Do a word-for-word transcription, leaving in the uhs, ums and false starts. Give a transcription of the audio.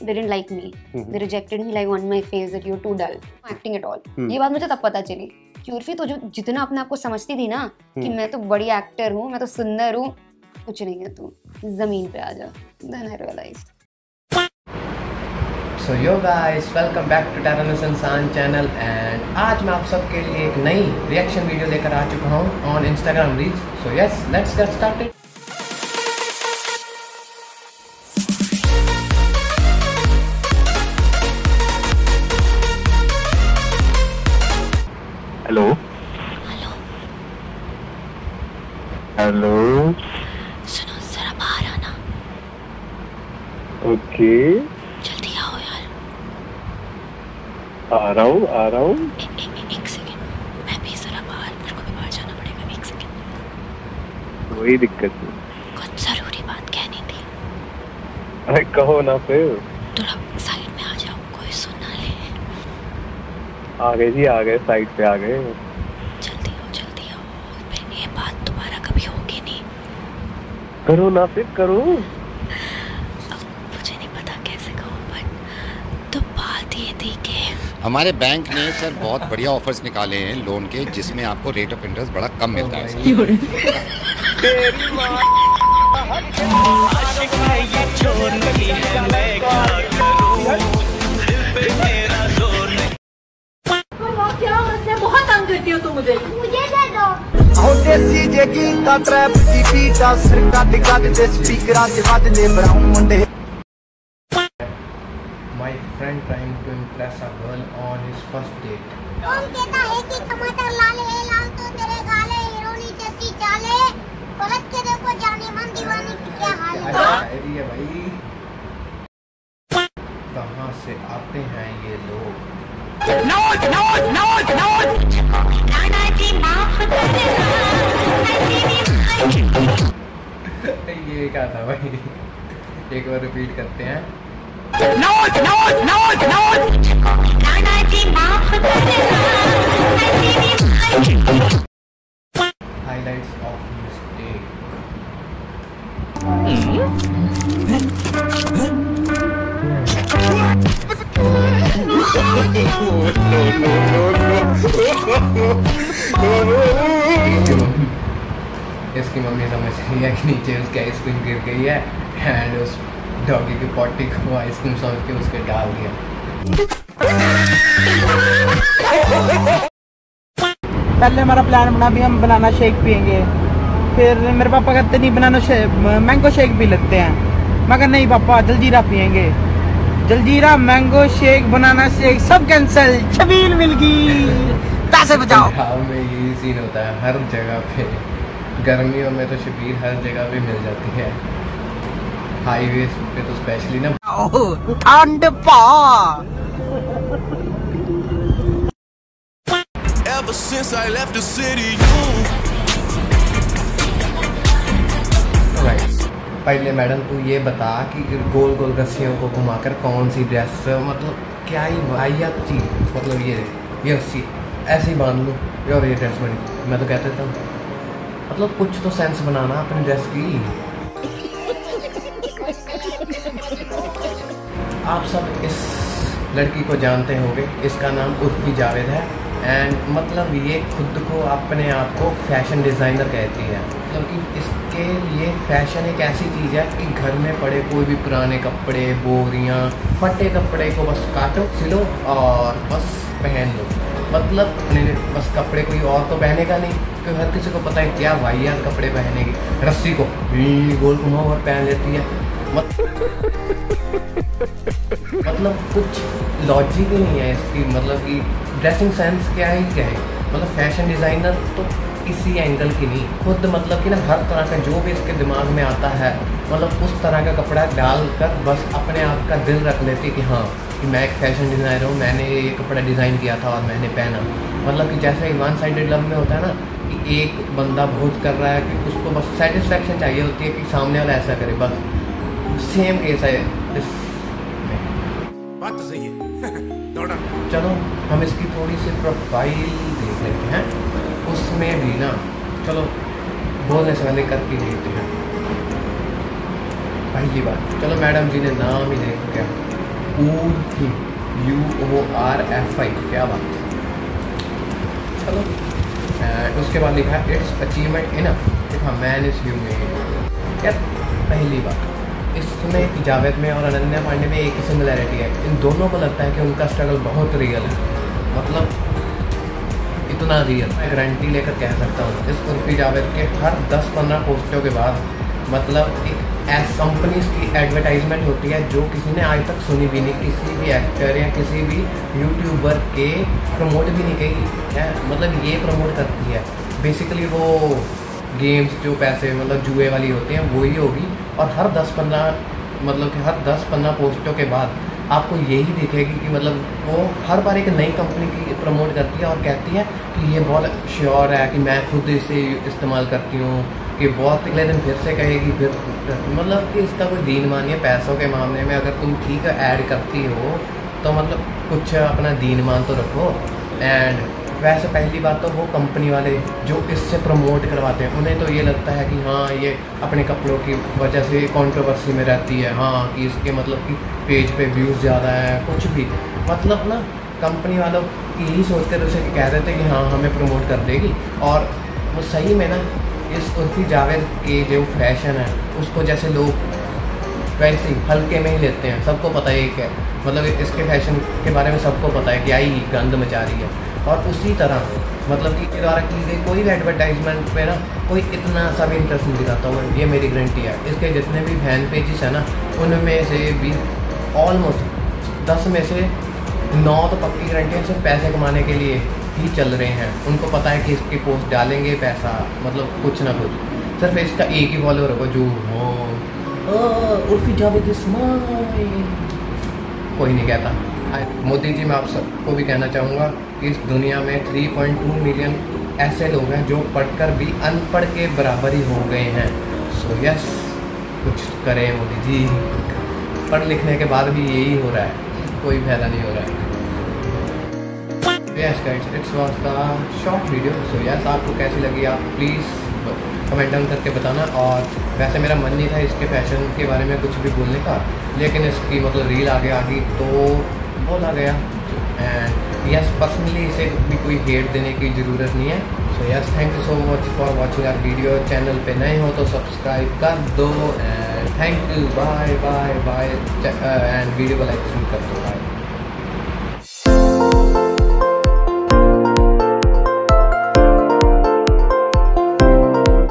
they didn't like me. Mm-hmm. They rejected me like on my face that you're too dull, acting at all. Mm-hmm. ये बात मुझे तब पता चली कि उर्फी तो जो जितना अपने आप को समझती थी ना mm-hmm. कि मैं तो बड़ी एक्टर हूँ, मैं तो सुंदर हूँ, कुछ नहीं है, तू जमीन पे आ जा. Then I realized. So yo guys, welcome back to Taranis Insaan channel and आज मैं आप सबके लिए एक नई रिएक्शन वीडियो लेकर आ चुका हूँ on Instagram reels. So yes, let's get started. Hello hello hello सुनो जरा बाहर आना. Okay okay. आ रहा हूँ आ रहा हूँ एक सेकंड, मैं भी जरा बाहर, मेरे को भी बाहर जाना पड़ेगा. एक सेकंड, कोई दिक्कत नहीं. कुछ जरूरी बात कहनी थी. अरे कहो ना. फिर थोड़ा साइड में आ जाओ, कोई सुन ना ले. आ गए जी, आ गए, साइड पे आ गए. जल्दी हो जल्दी हो, फिर ये बात दोबारा कभी होगी नहीं. करो ना फिर, करो. हमारे बैंक ने सर बहुत बढ़िया ऑफर्स निकाले हैं लोन के, जिसमें आपको रेट ऑफ इंटरेस्ट बड़ा कम मिलता है. क्या है, बहुत तंग करती हो तुम मुझे. मुझे दे दो. मुझे My friend trying to impress a girl on his first date. कौन कहता है कि टमाटर लाल है, लाल तो तेरे गाल है, हिरोनी जैसी चाल है, पलट के देखो जाने मन दीवानी की क्या हाल है. अरे ये भाई कहाँ से आते हैं ये लोग. नो नो नो नो नाना जी माफ करना. ये क्या था भाई, एक बार रिपीट करते हैं. No no no no नाना जी माफ करना. Highlights of mistake. No no no no. इसकी मम्मी समझ रही है कि नीचे उसकी आइसक्रीम गिर गई है एंड उस डॉगी की पॉटी को आइसक्रीम सॉस के उसके डाल दिया. पहले हमारा प्लान बना भी हम बनाना शेक पियेंगे, फिर मेरे पापा कहते नहीं बनाना शेक, मैंगो शेक भी लेते हैं. मगर नहीं पापा, जलजीरा पियेंगे. Jaljeera, mango shake, banana shake सब कैंसिल. छबील मिल गई, पैसे बचाओ. गाँव में यही सीन होता है हर जगह पे. गर्मियों में तो छबील हर जगह पे मिल जाती है, हाईवे पे तो स्पेशली ना. ठंड पा. Ever since I left the city you. पहले मैडम तू ये बता कि गोल गोल रस्सियों को घुमाकर कौन सी ड्रेस, मतलब क्या ही वाहियात चीज, मतलब ये ये चीज ऐसे ही बांध लो और ये ड्रेस बनी. मैं तो कहता था मतलब कुछ तो सेंस बनाना अपनी ड्रेस की. आप सब इस लड़की को जानते होंगे, इसका नाम उर्फी जावेद है एंड मतलब ये खुद को, अपने आप को फैशन डिज़ाइनर कहती है. क्योंकि तो इसके लिए फैशन एक ऐसी चीज़ है कि घर में पड़े कोई भी पुराने कपड़े, बोरियाँ, फटे कपड़े को बस काटो, सिलो और बस पहन लो. मतलब बस कपड़े कोई और तो पहनेगा नहीं, क्योंकि हर किसी को पता है क्या वाहियात कपड़े पहनेगी. रस्सी को गोल घुमाओ और पहन लेती है. मतलब कुछ लॉजिक ही नहीं है इसकी, मतलब कि ड्रेसिंग सेंस क्या ही कहे. मतलब फैशन डिज़ाइनर तो इसी एंगल की नहीं, खुद मतलब कि ना हर तरह का जो भी इसके दिमाग में आता है, मतलब उस तरह का कपड़ा डाल कर बस अपने आप का दिल रख लेती कि हाँ कि मैं एक फैशन डिज़ाइनर हूँ, मैंने ये कपड़ा डिज़ाइन किया था और मैंने पहना. मतलब कि जैसे वन साइडेड लव में होता है ना कि एक बंदा बहुत कर रहा है कि उसको बस सेटिस्फेक्शन चाहिए होती है कि सामने वाला ऐसा करे, बस सेम केस है इसमें. बात तो सही है. चलो हम इसकी थोड़ी सी प्रोफाइल देख लेते हैं, उसमें भी ना चलो बोलने से पहले करके देखते हैं. पहली बात, चलो मैडम जी ने नाम ही देखा क्या. Urfi, U O R F I, क्या बात है। चलो एंड उसके बाद लिखा है it's achievement enough if a man is human. यार पहली बात इसमें जावेद में और अनन्या पांडे में एक ही सिमिलैरिटी है, इन दोनों को लगता है कि उनका स्ट्रगल बहुत रियल है, मतलब इतना रियल मैं गारंटी लेकर कह सकता हूँ। इस उर्फी जावेद के हर दस पंद्रह पोस्टों के बाद मतलब एक ऐसी कंपनीज की एडवर्टाइजमेंट होती है जो किसी ने आज तक सुनी भी नहीं, किसी भी एक्टर या किसी भी यूट्यूबर के प्रमोट भी नहीं की है, मतलब ये प्रमोट करती है बेसिकली वो गेम्स जो पैसे मतलब जुए वाली होती हैं वही होगी। और हर दस पंद्रह मतलब कि हर दस पंद्रह पोस्टों के बाद आपको यही दिखेगी कि मतलब वो हर बार एक नई कंपनी की प्रमोट करती है और कहती है कि ये बहुत श्योर है कि मैं खुद इसे इस्तेमाल करती हूँ, कि बहुत अगले दिन फिर से कहेगी फिर, मतलब कि इसका कोई दीन मानिए। पैसों के मामले में अगर तुम ठीक ऐड करती हो तो मतलब कुछ अपना दीन मान तो रखो। एंड वैसे पहली बात तो वो कंपनी वाले जो इससे प्रमोट करवाते हैं उन्हें तो ये लगता है कि हाँ ये अपने कपड़ों की वजह से कंट्रोवर्सी में रहती है, हाँ कि इसके मतलब कि पेज पे व्यूज़ ज़्यादा है, कुछ भी मतलब ना कंपनी वालों की यही सोचकर उसे कह रहे थे कि हाँ हमें प्रमोट कर देगी। और वो सही में ना इस उर्फी जावेद के जो फैशन है उसको जैसे लोग वैसे ही हल्के में ही लेते हैं, सबको पता है क्या मतलब इसके फैशन के बारे में सबको पता है कि आई गंद मचा रही है। और उसी तरह मतलब कि के द्वारा की गई कोई भी एडवर्टाइजमेंट पे ना कोई इतना सा भी इंटरेस्ट नहीं दिखाता हुआ, ये मेरी गारंटी है। इसके जितने भी फैन पेजेस हैं ना उनमें से भी ऑलमोस्ट दस में से नौ तो पक्की गारंटी है सिर्फ पैसे कमाने के लिए ही चल रहे हैं, उनको पता है कि इसकी पोस्ट डालेंगे पैसा मतलब कुछ ना कुछ, सिर्फ इसका एक ही फॉलोअर होगा जो हो उर्फी जावेद कोई नहीं कहता। मोदी जी मैं आप सबको भी कहना चाहूँगा कि इस दुनिया में तीन पॉइंट दो मिलियन ऐसे लोग हैं जो पढ़कर भी अनपढ़ के बराबर ही हो गए हैं। सो so, यस yes, कुछ करें मोदी जी, पढ़ लिखने के बाद भी यही हो रहा है, कोई फायदा नहीं हो रहा है। Yes guys it's was the short video. So yes आपको कैसी लगी आप प्लीज़ कमेंट डाउन करके बताना। और वैसे मेरा मन नहीं था इसके फैशन के बारे में कुछ भी बोलने का, लेकिन इसकी मतलब रील आगे आ गई तो बोला गया। एंड यस पर्सनली इसे भी कोई हेट देने की ज़रूरत नहीं है। So yes thank you so much for watching our video. Channel पे नए हो तो सब्सक्राइब कर दो and thank you, bye bye bye and video को लाइक जरूर कर दो।